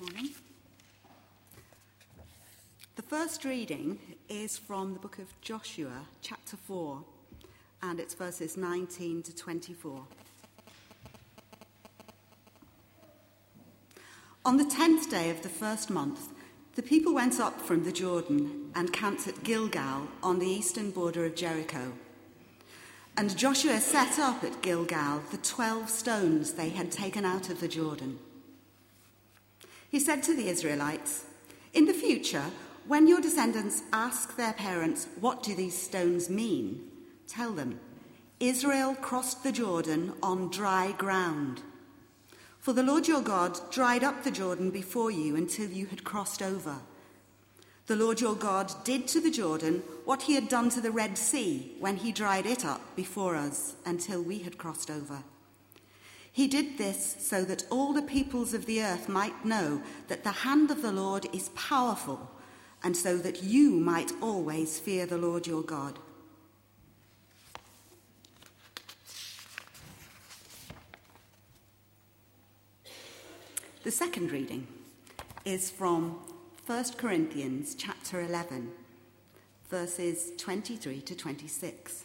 Morning. The first reading is from the book of Joshua, chapter 4, and it's verses 19 to 24. On the 10th day of the first month, the people went up from the Jordan and camped at Gilgal on the eastern border of Jericho. And Joshua set up at Gilgal the 12 stones they had taken out of the Jordan. He said to the Israelites, "In the future, when your descendants ask their parents, 'What do these stones mean?' tell them, 'Israel crossed the Jordan on dry ground.' For the Lord your God dried up the Jordan before you until you had crossed over. The Lord your God did to the Jordan what he had done to the Red Sea when he dried it up before us until we had crossed over. He did this so that all the peoples of the earth might know that the hand of the Lord is powerful, and so that you might always fear the Lord your God." The second reading is from 1 Corinthians chapter 11, verses 23 to 26.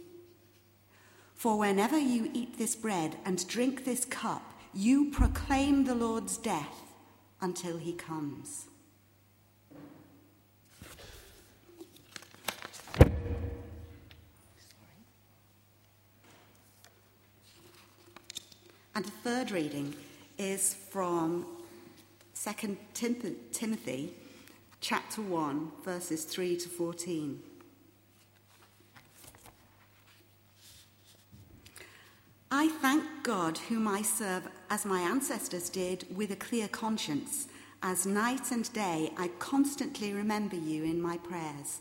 For whenever you eat this bread and drink this cup, you proclaim the Lord's death until he comes.'" And the third reading is from 2 Timothy chapter 1, verses 3 to 14. "I thank God, whom I serve as my ancestors did with a clear conscience, as night and day I constantly remember you in my prayers.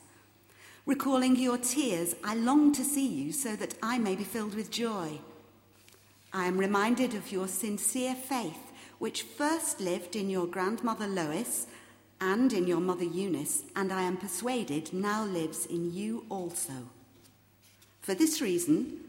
Recalling your tears, I long to see you so that I may be filled with joy. I am reminded of your sincere faith, which first lived in your grandmother Lois and in your mother Eunice, and I am persuaded now lives in you also. For this reason,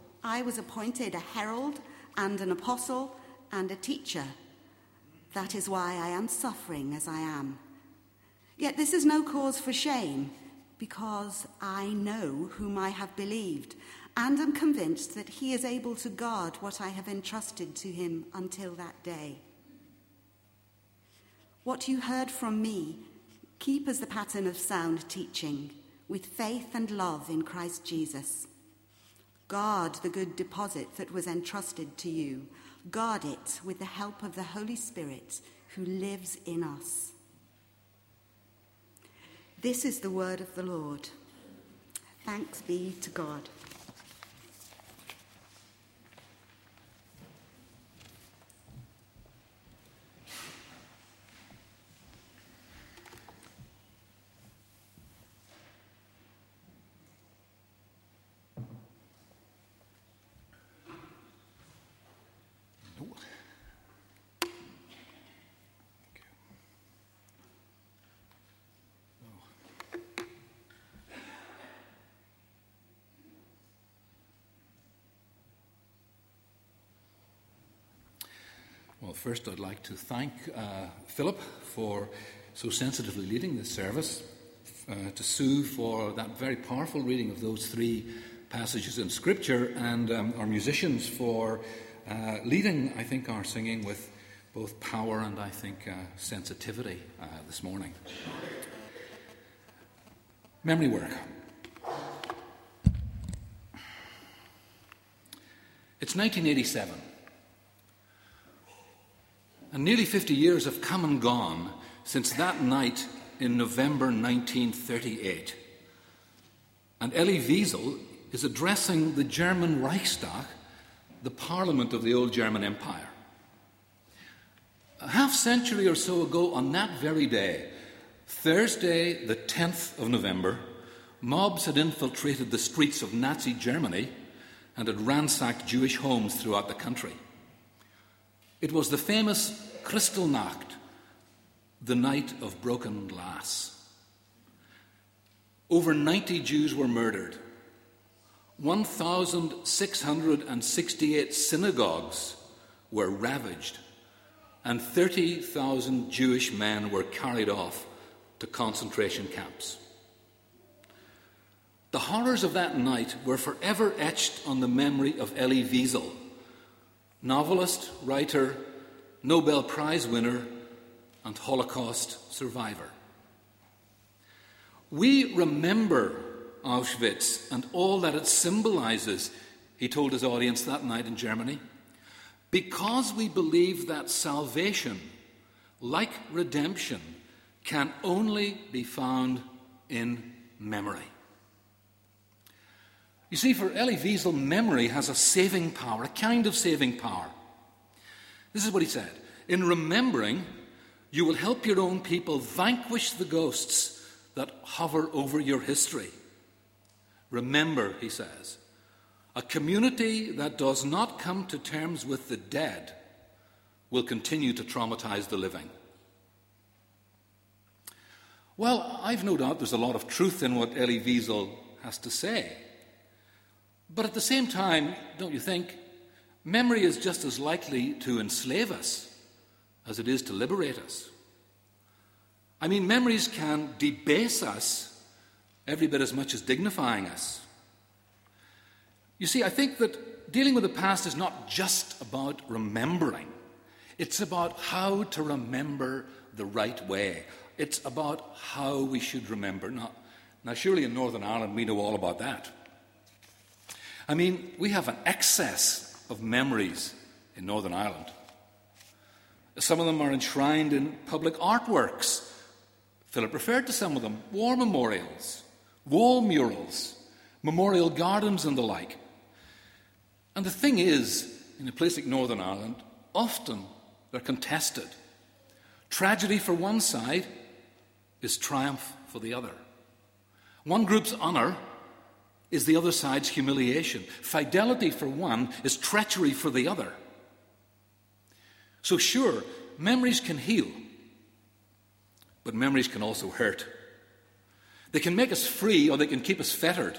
I was appointed a herald and an apostle and a teacher. That is why I am suffering as I am. Yet this is no cause for shame, because I know whom I have believed, and am convinced that he is able to guard what I have entrusted to him until that day. What you heard from me, keep as the pattern of sound teaching, with faith and love in Christ Jesus. Guard the good deposit that was entrusted to you. Guard it with the help of the Holy Spirit who lives in us." This is the word of the Lord. Thanks be to God. Well, first I'd like to thank Philip for so sensitively leading this service, to Sue for that very powerful reading of those three passages in Scripture, and our musicians for leading, I think, our singing with both power and, I think, sensitivity this morning. Memory work. It's 1987, and nearly 50 years have come and gone since that night in November 1938. And Elie Wiesel is addressing the German Reichstag, the parliament of the old German Empire. A half century or so ago on that very day, Thursday the 10th of November, mobs had infiltrated the streets of Nazi Germany and had ransacked Jewish homes throughout the country. It was the famous Kristallnacht, the night of broken glass. Over 90 Jews were murdered. 1,668 synagogues were ravaged, and 30,000 Jewish men were carried off to concentration camps. The horrors of that night were forever etched on the memory of Elie Wiesel, novelist, writer, Nobel Prize winner, and Holocaust survivor. We remember Auschwitz and all that it symbolizes, he told his audience that night in Germany, because we believe that salvation, like redemption, can only be found in memory. You see, for Elie Wiesel, memory has a saving power, a kind of saving power. This is what he said: in remembering, you will help your own people vanquish the ghosts that hover over your history. Remember, he says, a community that does not come to terms with the dead will continue to traumatize the living. Well, I've no doubt there's a lot of truth in what Elie Wiesel has to say. But at the same time, don't you think, memory is just as likely to enslave us as it is to liberate us. I mean, memories can debase us every bit as much as dignifying us. You see, I think that dealing with the past is not just about remembering. It's about how to remember the right way. It's about how we should remember. Now surely in Northern Ireland we know all about that. I mean, we have an excess of memories in Northern Ireland. Some of them are enshrined in public artworks. Philip referred to some of them: war memorials, wall murals, memorial gardens and the like. And the thing is, in a place like Northern Ireland, often they're contested. Tragedy for one side is triumph for the other. One group's honour is the other side's humiliation. Fidelity for one is treachery for the other. So sure, memories can heal, but memories can also hurt. They can make us free, or they can keep us fettered.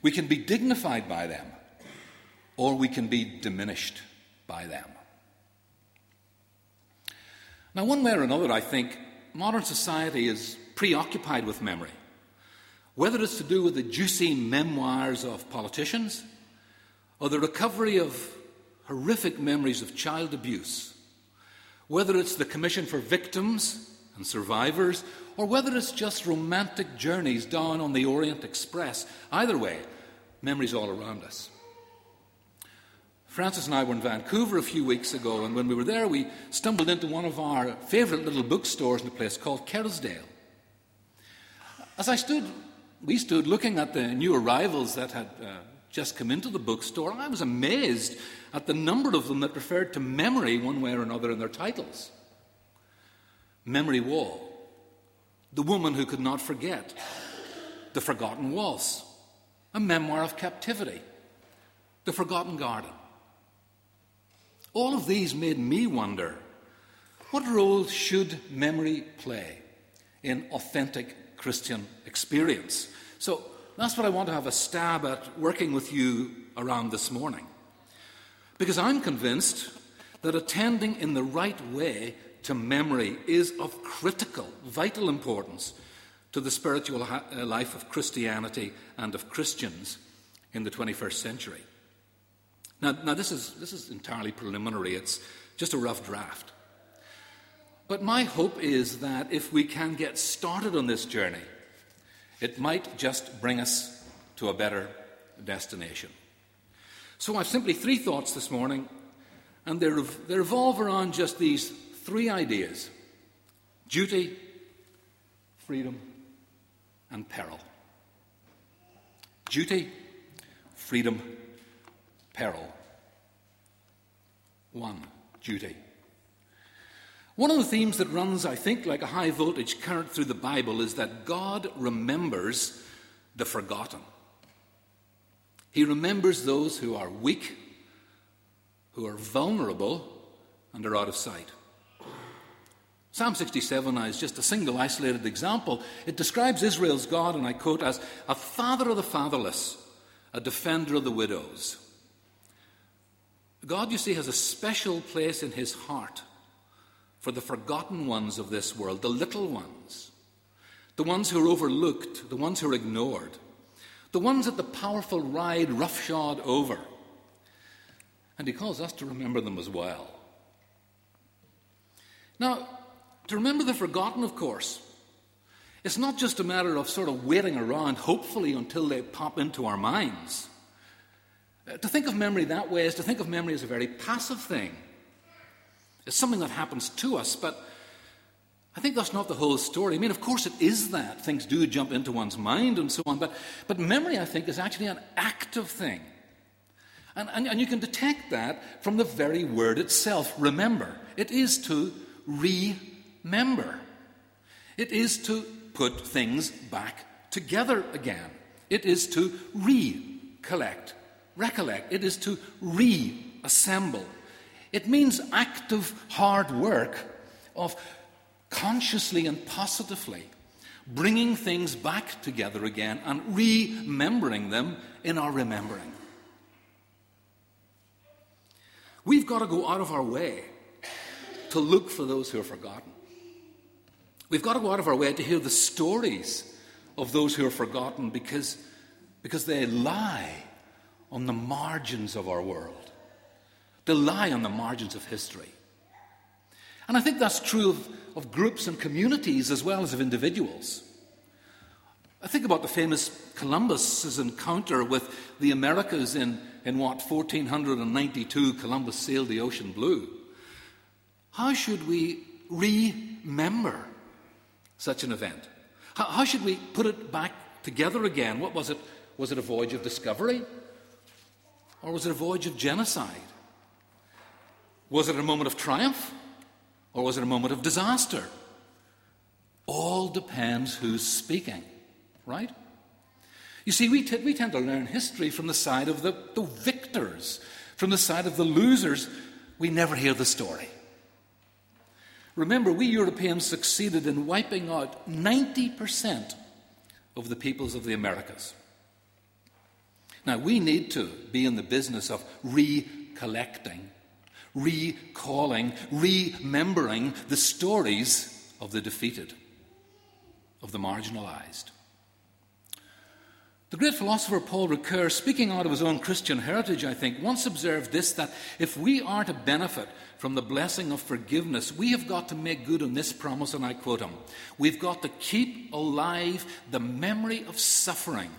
We can be dignified by them, or we can be diminished by them. Now, one way or another, I think, modern society is preoccupied with memory, whether it's to do with the juicy memoirs of politicians, or the recovery of horrific memories of child abuse, whether it's the Commission for Victims and Survivors, or whether it's just romantic journeys down on the Orient Express. Either way, memories all around us. Francis and I were in Vancouver a few weeks ago, and when we were there, we stumbled into one of our favourite little bookstores in a place called Kerrisdale. As we stood looking at the new arrivals that had just come into the bookstore, and I was amazed at the number of them that referred to memory one way or another in their titles. Memory Wall, The Woman Who Could Not Forget, The Forgotten Waltz, A Memoir of Captivity, The Forgotten Garden. All of these made me wonder, what role should memory play in authentic Christian experience? So that's what I want to have a stab at working with you around this morning, because I'm convinced that attending in the right way to memory is of critical, vital importance to the spiritual life of Christianity and of Christians in the 21st century. Now this is entirely preliminary. It's just a rough draft. But my hope is that if we can get started on this journey, it might just bring us to a better destination. So I've simply three thoughts this morning, and they revolve around just these three ideas: duty, freedom, and peril. Duty, freedom, peril. One, duty. One of the themes that runs, I think, like a high voltage current through the Bible is that God remembers the forgotten. He remembers those who are weak, who are vulnerable, and are out of sight. Psalm 67 is just a single isolated example. It describes Israel's God, and I quote, as a father of the fatherless, a defender of the widows. God, you see, has a special place in his heart for the forgotten ones of this world, the little ones, the ones who are overlooked, the ones who are ignored, the ones that the powerful ride roughshod over. And he calls us to remember them as well. Now, to remember the forgotten, of course, it's not just a matter of sort of waiting around, hopefully, until they pop into our minds. To think of memory that way is to think of memory as a very passive thing. It's something that happens to us, but I think that's not the whole story. I mean, of course it is that. Things do jump into one's mind and so on, but memory, I think, is actually an active thing. And you can detect that from the very word itself, remember. It is to remember. It is to put things back together again. It is to recollect. It is to reassemble. It means active, hard work of consciously and positively bringing things back together again and remembering them in our remembering. We've got to go out of our way to look for those who are forgotten. We've got to go out of our way to hear the stories of those who are forgotten because they lie on the margins of our world. They lie on the margins of history. And I think that's true of groups and communities as well as of individuals. I think about the famous Columbus's encounter with the Americas in 1492, Columbus sailed the ocean blue. How should we remember such an event? How should we put it back together again? What was it? Was it a voyage of discovery? Or was it a voyage of genocide? Was it a moment of triumph, or was it a moment of disaster? All depends who's speaking, right? You see, we tend to learn history from the side of the victors, from the side of the losers. We never hear the story. Remember, we Europeans succeeded in wiping out 90% of the peoples of the Americas. Now, we need to be in the business of recollecting, recalling, remembering the stories of the defeated, of the marginalized. The great philosopher Paul Ricoeur, speaking out of his own Christian heritage, I think, once observed this, that if we are to benefit from the blessing of forgiveness, we have got to make good on this promise, and I quote him, we've got to keep alive the memory of suffering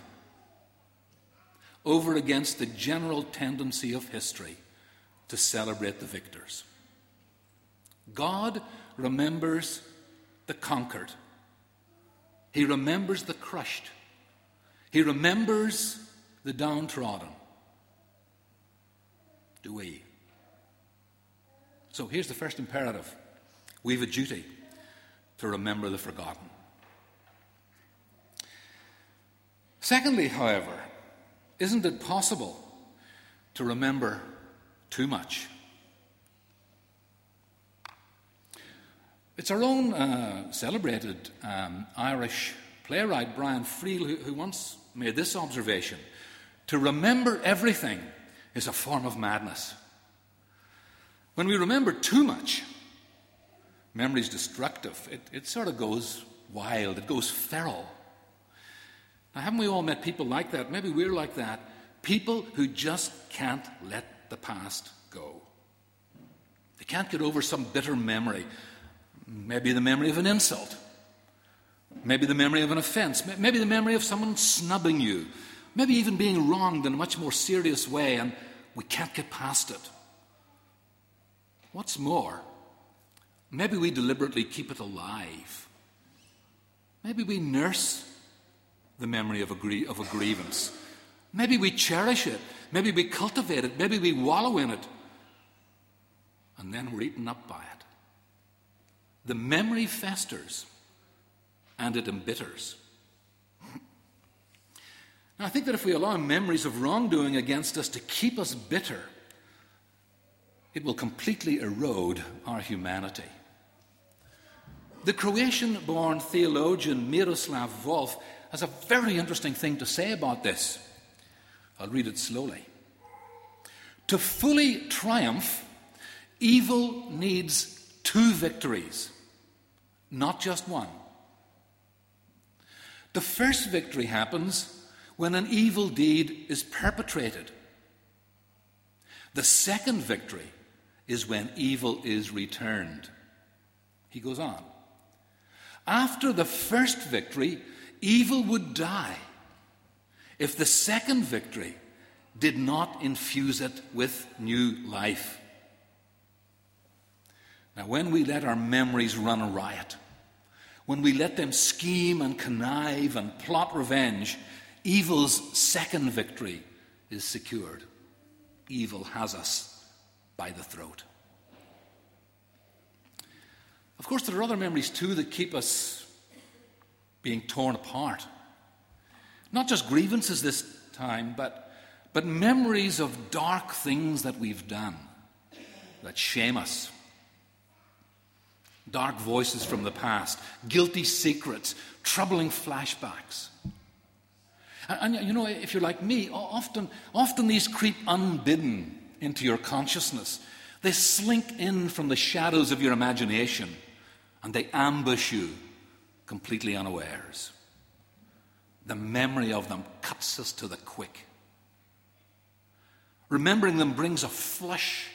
over against the general tendency of history to celebrate the victors. God remembers the conquered. He remembers the crushed. He remembers the downtrodden. Do we? So here's the first imperative. We've a duty to remember the forgotten. Secondly, however, isn't it possible to remember too much? It's our own celebrated Irish playwright, Brian Friel, who once made this observation: to remember everything is a form of madness. When we remember too much, memory's destructive. It sort of goes wild. It goes feral. Now, haven't we all met people like that? Maybe we're like that. People who just can't let the past go. They can't get over some bitter memory. Maybe the memory of an insult. Maybe the memory of an offense. Maybe the memory of someone snubbing you. Maybe even being wronged in a much more serious way, and we can't get past it. What's more, maybe we deliberately keep it alive. Maybe we nurse the memory of a grievance. Maybe we cherish it. Maybe we cultivate it. Maybe we wallow in it. And then we're eaten up by it. The memory festers and it embitters. Now, I think that if we allow memories of wrongdoing against us to keep us bitter, it will completely erode our humanity. The Croatian-born theologian Miroslav Volf has a very interesting thing to say about this. I'll read it slowly. To fully triumph, evil needs two victories, not just one. The first victory happens when an evil deed is perpetrated. The second victory is when evil is returned. He goes on. After the first victory, evil would die if the second victory did not infuse it with new life. Now, when we let our memories run a riot, when we let them scheme and connive and plot revenge, evil's second victory is secured. Evil has us by the throat. Of course, there are other memories too that keep us being torn apart. Not just grievances this time, but memories of dark things that we've done that shame us. Dark voices from the past, guilty secrets, troubling flashbacks. And you know, if you're like me, often these creep unbidden into your consciousness. They slink in from the shadows of your imagination, and they ambush you completely unawares. The memory of them cuts us to the quick. Remembering them brings a flush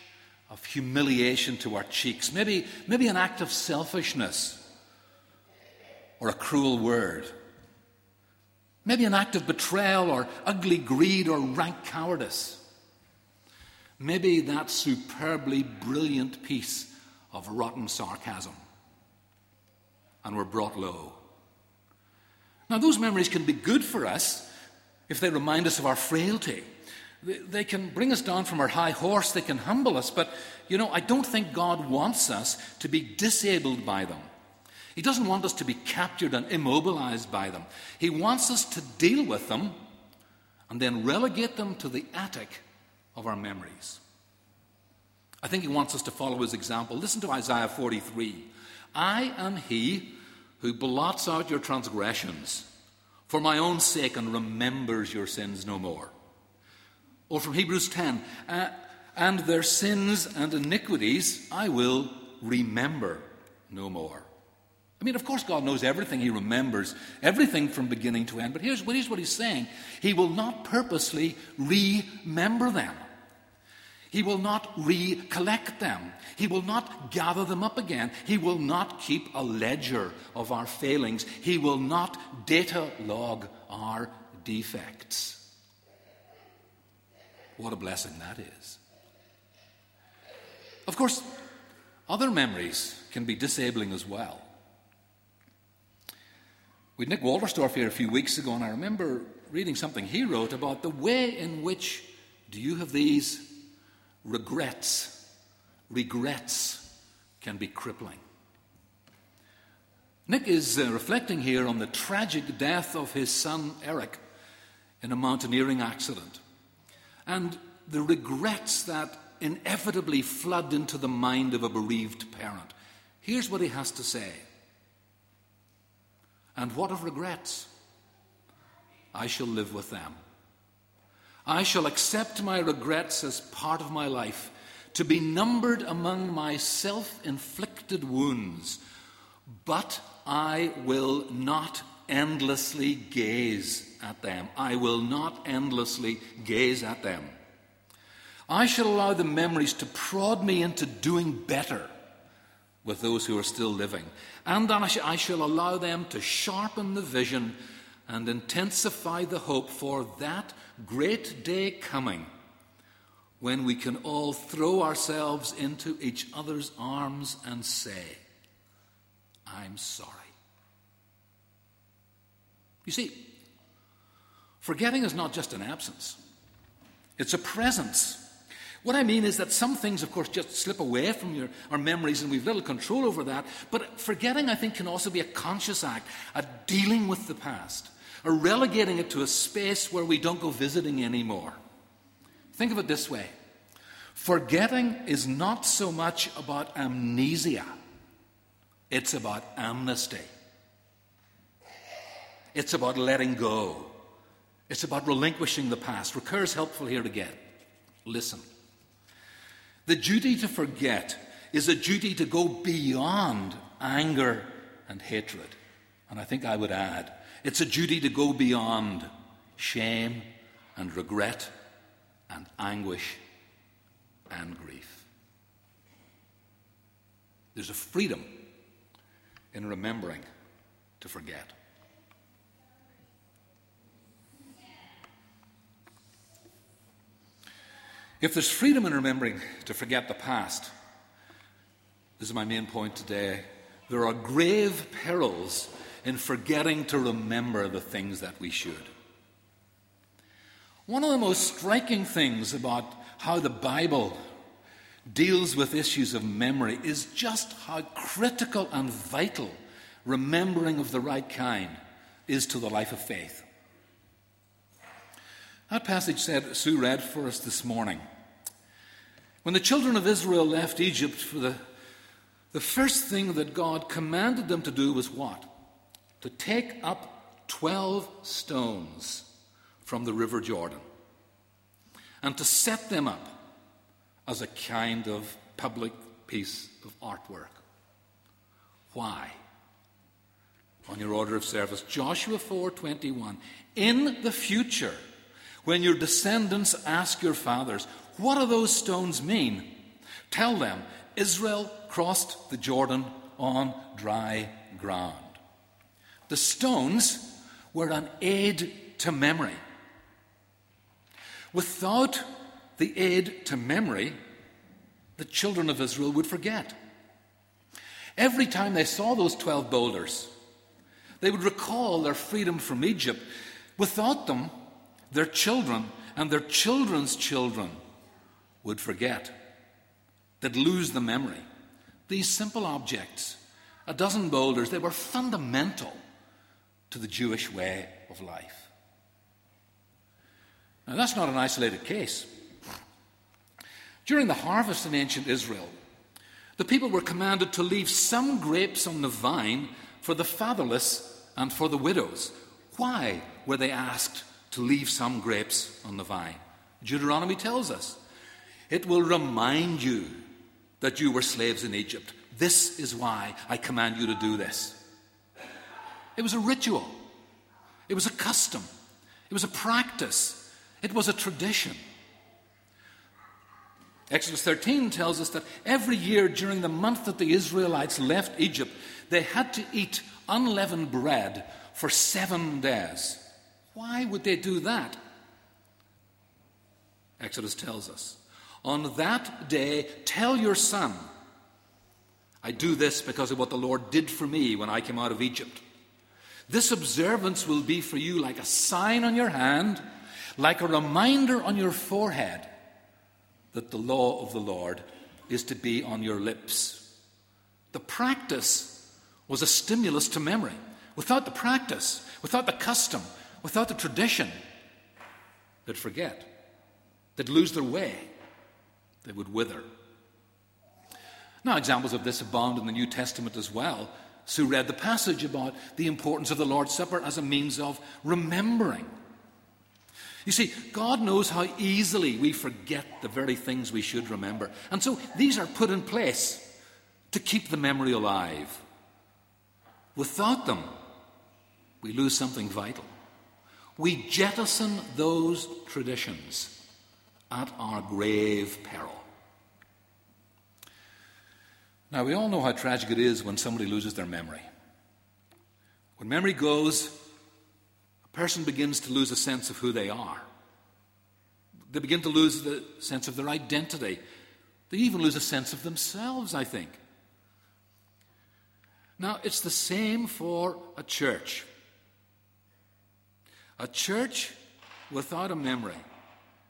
of humiliation to our cheeks, maybe an act of selfishness or a cruel word. Maybe an act of betrayal or ugly greed or rank cowardice. Maybe that superbly brilliant piece of rotten sarcasm. And we're brought low. Now, those memories can be good for us if they remind us of our frailty. They can bring us down from our high horse. They can humble us. But, you know, I don't think God wants us to be disabled by them. He doesn't want us to be captured and immobilized by them. He wants us to deal with them and then relegate them to the attic of our memories. I think he wants us to follow his example. Listen to Isaiah 43. I am he who blots out your transgressions for my own sake and remembers your sins no more. Or from Hebrews 10, and their sins and iniquities I will remember no more. I mean, of course, God knows everything. He remembers everything from beginning to end. But here's what he's saying. He will not purposely remember them. He will not recollect them. He will not gather them up again. He will not keep a ledger of our failings. He will not data log our defects. What a blessing that is. Of course, other memories can be disabling as well. We had Nick Walterstorff here a few weeks ago, and I remember reading something he wrote about the way in which do you have these regrets? Regrets can be crippling. Nick is reflecting here on the tragic death of his son Eric in a mountaineering accident, and the regrets that inevitably flood into the mind of a bereaved parent. Here's what he has to say. And what of regrets? I shall live with them. I shall accept my regrets as part of my life, to be numbered among my self-inflicted wounds, but I will not endlessly gaze at them. I will not endlessly gaze at them. I shall allow the memories to prod me into doing better with those who are still living, and I shall allow them to sharpen the vision and intensify the hope for that great day coming when we can all throw ourselves into each other's arms and say, I'm sorry. You see, forgetting is not just an absence. It's a presence. What I mean is that some things, of course, just slip away from our memories, and we've little control over that. But forgetting, I think, can also be a conscious act, a dealing with the past, a relegating it to a space where we don't go visiting anymore. Think of it this way. Forgetting is not so much about amnesia. It's about amnesty. It's about letting go. It's about relinquishing the past. Ricoeur's helpful here again. Listen. The duty to forget is a duty to go beyond anger and hatred. And I think I would add, it's a duty to go beyond shame and regret and anguish and grief. There's a freedom in remembering to forget. If there's freedom in remembering to forget the past, this is my main point today, there are grave perils in forgetting to remember the things that we should. One of the most striking things about how the Bible deals with issues of memory is just how critical and vital remembering of the right kind is to the life of faith. That passage said Sue read for us this morning. When the children of Israel left Egypt, for the first thing that God commanded them to do was what? To take up 12 stones from the river Jordan and to set them up as a kind of public piece of artwork. Why? On your order of service, Joshua 4:21, in the future, when your descendants ask your fathers, what do those stones mean? Tell them, Israel crossed the Jordan on dry ground. The stones were an aid to memory. Without the aid to memory, the children of Israel would forget. Every time they saw those 12 boulders, they would recall their freedom from Egypt. Without them, their children and their children's children would forget, they'd lose the memory. These simple objects, a dozen boulders, they were fundamental to the Jewish way of life. Now, that's not an isolated case. During the harvest in ancient Israel, the people were commanded to leave some grapes on the vine for the fatherless and for the widows. Why were they asked to leave some grapes on the vine? Deuteronomy tells us, it will remind you that you were slaves in Egypt. This is why I command you to do this. It was a ritual. It was a custom. It was a practice. It was a tradition. Exodus 13 tells us that every year during the month that the Israelites left Egypt, they had to eat unleavened bread for 7 days. Why would they do that? Exodus tells us, on that day, tell your son, I do this because of what the Lord did for me when I came out of Egypt. This observance will be for you like a sign on your hand, like a reminder on your forehead, that the law of the Lord is to be on your lips. The practice was a stimulus to memory. Without the practice, without the custom, without the tradition, they'd forget. They'd lose their way. They would wither. Now, examples of this abound in the New Testament as well. Sue read the passage about the importance of the Lord's Supper as a means of remembering. You see, God knows how easily we forget the very things we should remember. And so these are put in place to keep the memory alive. Without them, we lose something vital. We jettison those traditions at our grave peril. Now, we all know how tragic it is when somebody loses their memory. When memory goes, a person begins to lose a sense of who they are. They begin to lose the sense of their identity. They even lose a sense of themselves, I think. Now, it's the same for a church. A church without a memory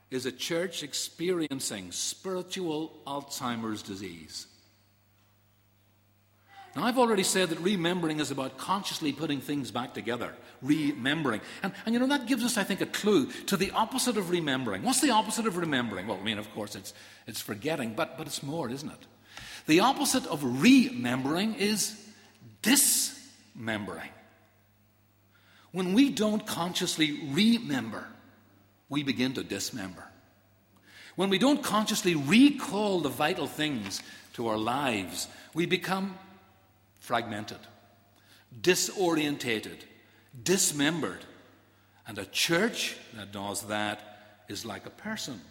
is a church experiencing spiritual Alzheimer's disease. Now, I've already said that remembering is about consciously putting things back together, remembering. And you know, that gives us, I think, a clue to the opposite of remembering. What's the opposite of remembering? Well, I mean, of course, it's forgetting, but it's more, isn't it? The opposite of remembering is dismembering. When we don't consciously remember, we begin to dismember. When we don't consciously recall the vital things to our lives, we become fragmented, disorientated, dismembered. And a church that does that is like a person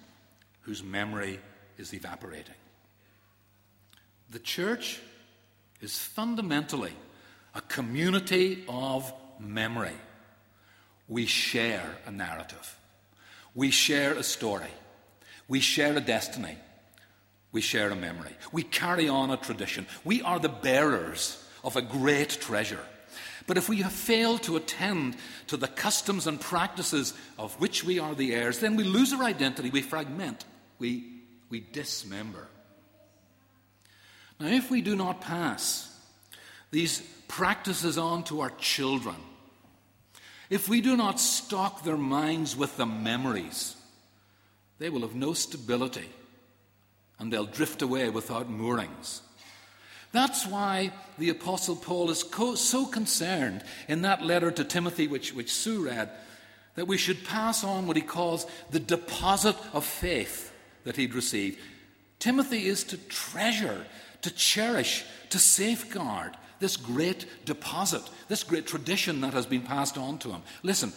whose memory is evaporating. The church is fundamentally a community of memory. We share a narrative. We share a story. We share a destiny. We share a memory. We carry on a tradition. We are the bearers of a great treasure. But if we have failed to attend to the customs and practices of which we are the heirs, then we lose our identity, we fragment, we dismember. Now, if we do not pass these practices on to our children, if we do not stock their minds with the memories, they will have no stability and they'll drift away without moorings. That's why the Apostle Paul is so concerned in that letter to Timothy, which Sue read, that we should pass on what he calls the deposit of faith that he'd received. Timothy is to treasure, to cherish, to safeguard this great deposit, this great tradition that has been passed on to him. Listen,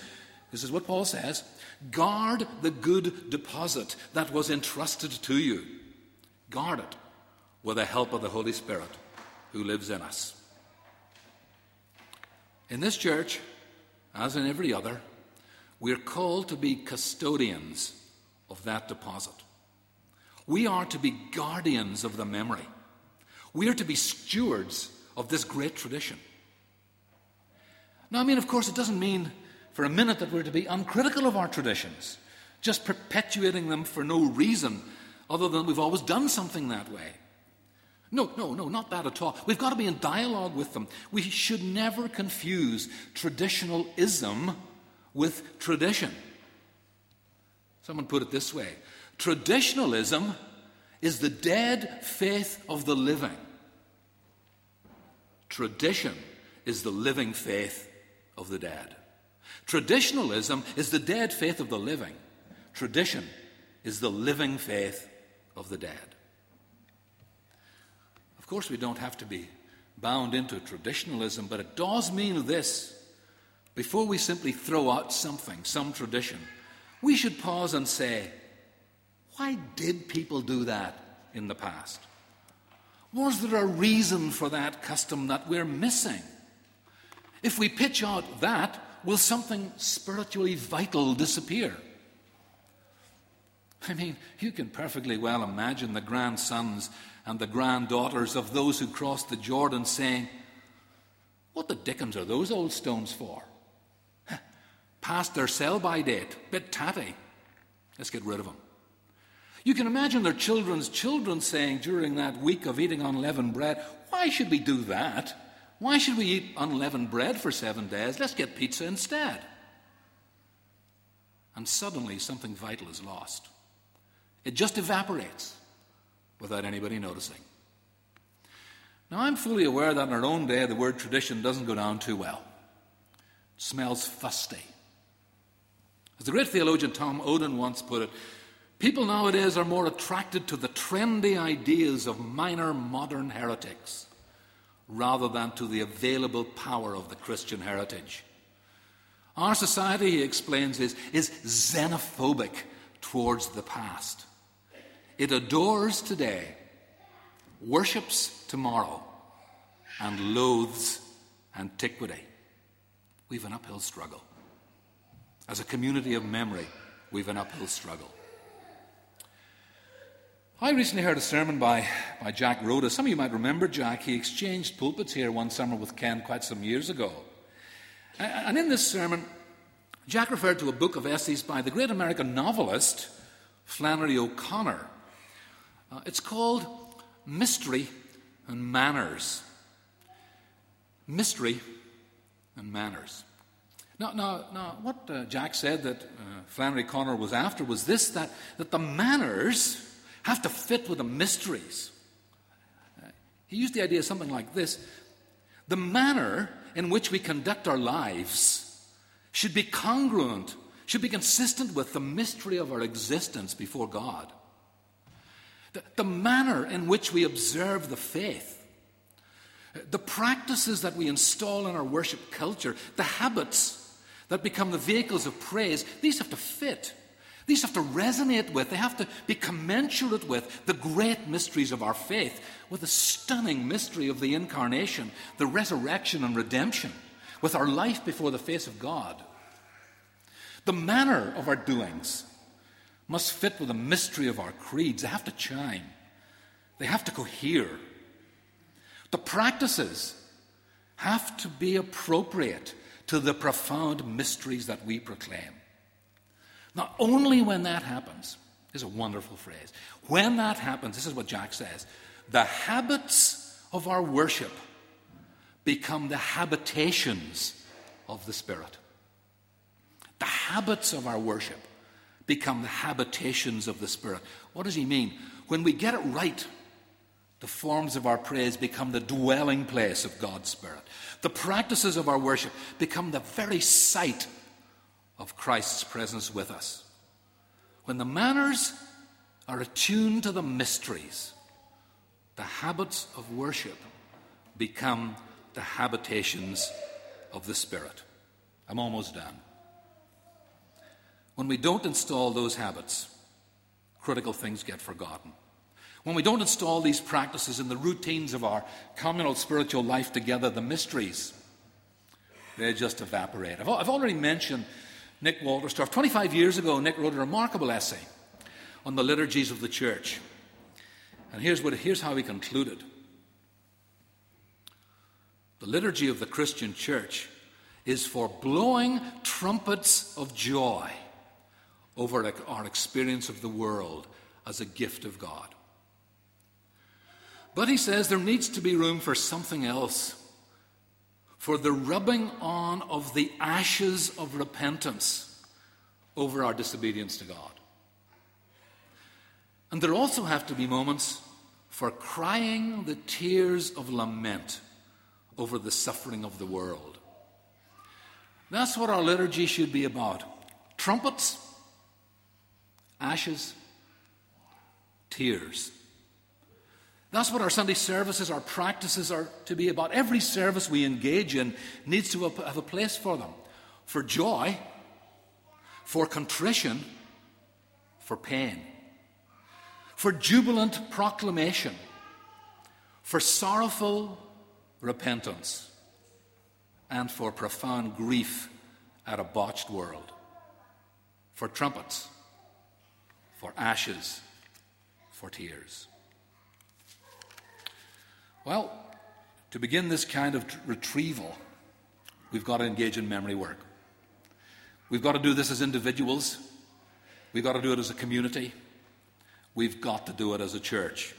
this is what Paul says: guard the good deposit that was entrusted to you. Guard it with the help of the Holy Spirit who lives in us. In this church, as in every other, we're called to be custodians of that deposit. We are to be guardians of the memory. We are to be stewards of this great tradition. Now, I mean, of course, it doesn't mean for a minute that we're to be uncritical of our traditions, just perpetuating them for no reason other than we've always done something that way. No, not that at all. We've got to be in dialogue with them. We should never confuse traditionalism with tradition. Someone put it this way: traditionalism is the dead faith of the living. Tradition is the living faith of the dead. Traditionalism is the dead faith of the living. Tradition is the living faith of the dead. Of course, we don't have to be bound into traditionalism, but it does mean this: before we simply throw out something, some tradition, we should pause and say, why did people do that in the past? Was there a reason for that custom that we're missing? If we pitch out that, will something spiritually vital disappear? I mean, you can perfectly well imagine the grandsons and the granddaughters of those who crossed the Jordan saying, what the dickens are those old stones for? Past their sell-by date, bit tatty. Let's get rid of them. You can imagine their children's children saying during that week of eating unleavened bread, why should we do that? Why should we eat unleavened bread for 7 days? Let's get pizza instead. And suddenly something vital is lost. It just evaporates without anybody noticing. Now, I'm fully aware that in our own day the word tradition doesn't go down too well. It smells fusty. As the great theologian Tom Oden once put it, people nowadays are more attracted to the trendy ideas of minor modern heretics rather than to the available power of the Christian heritage. Our society, he explains, is xenophobic towards the past. It adores today, worships tomorrow, and loathes antiquity. We've an uphill struggle. As a community of memory, we've an uphill struggle. I recently heard a sermon by Jack Rhoda. Some of you might remember Jack. He exchanged pulpits here one summer with Ken quite some years ago. And in this sermon, Jack referred to a book of essays by the great American novelist Flannery O'Connor. It's called Mystery and Manners. Mystery and Manners. Now what Jack said that Flannery O'Connor was after was this, that the manners have to fit with the mysteries. He used the idea of something like this. The manner in which we conduct our lives should be congruent, should be consistent with the mystery of our existence before God. The manner in which we observe the faith, the practices that we install in our worship culture, the habits that become the vehicles of praise, these have to fit. These have to resonate with, they have to be commensurate with the great mysteries of our faith, with the stunning mystery of the incarnation, the resurrection and redemption, with our life before the face of God. The manner of our doings must fit with the mystery of our creeds. They have to chime. They have to cohere. The practices have to be appropriate to the profound mysteries that we proclaim. Now, only when that happens, is a wonderful phrase, when that happens, this is what Jack says, the habits of our worship become the habitations of the Spirit. The habits of our worship become the habitations of the Spirit. What does he mean? When we get it right, the forms of our praise become the dwelling place of God's Spirit. The practices of our worship become the very site of Christ's presence with us. When the manners are attuned to the mysteries, the habits of worship become the habitations of the Spirit. I'm almost done. When we don't install those habits, critical things get forgotten. When we don't install these practices in the routines of our communal spiritual life together, the mysteries, they just evaporate. I've already mentioned Nick Walterstorff. 25 years ago, Nick wrote a remarkable essay on the liturgies of the church. And here's how he concluded. The liturgy of the Christian church is for blowing trumpets of joy over our experience of the world as a gift of God. But he says there needs to be room for something else, for the rubbing on of the ashes of repentance over our disobedience to God. And there also have to be moments for crying the tears of lament over the suffering of the world. That's what our liturgy should be about. Trumpets, ashes, tears. That's what our Sunday services, our practices are to be about. Every service we engage in needs to have a place for them. For joy, for contrition, for pain. For jubilant proclamation. For sorrowful repentance. And for profound grief at a botched world. For trumpets, for ashes, for tears. Well, to begin this kind of retrieval, we've got to engage in memory work. We've got to do this as individuals. We've got to do it as a community. We've got to do it as a church.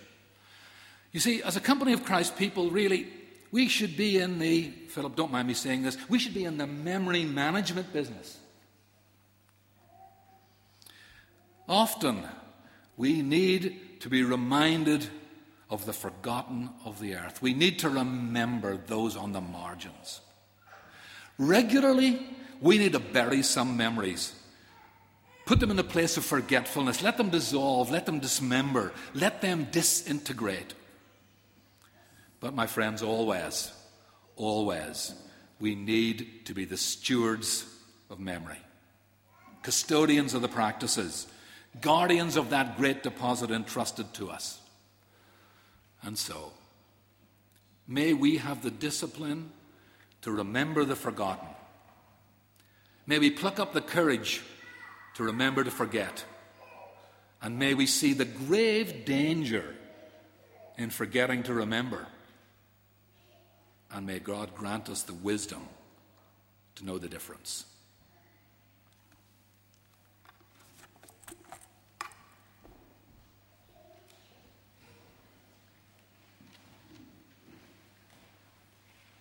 You see, as a company of Christ people, really, we should be in the, Philip, don't mind me saying this, we should be in the memory management business. Often, we need to be reminded of the forgotten of the earth. We need to remember those on the margins. Regularly, we need to bury some memories Put them in a place of forgetfulness. Let them dissolve. Let them dismember. Let them disintegrate. But, my friends, always, always, we need to be the stewards of memory, custodians of the practices, guardians of that great deposit entrusted to us. And so, may we have the discipline to remember the forgotten. May we pluck up the courage to remember to forget. And may we see the grave danger in forgetting to remember. And may God grant us the wisdom to know the difference.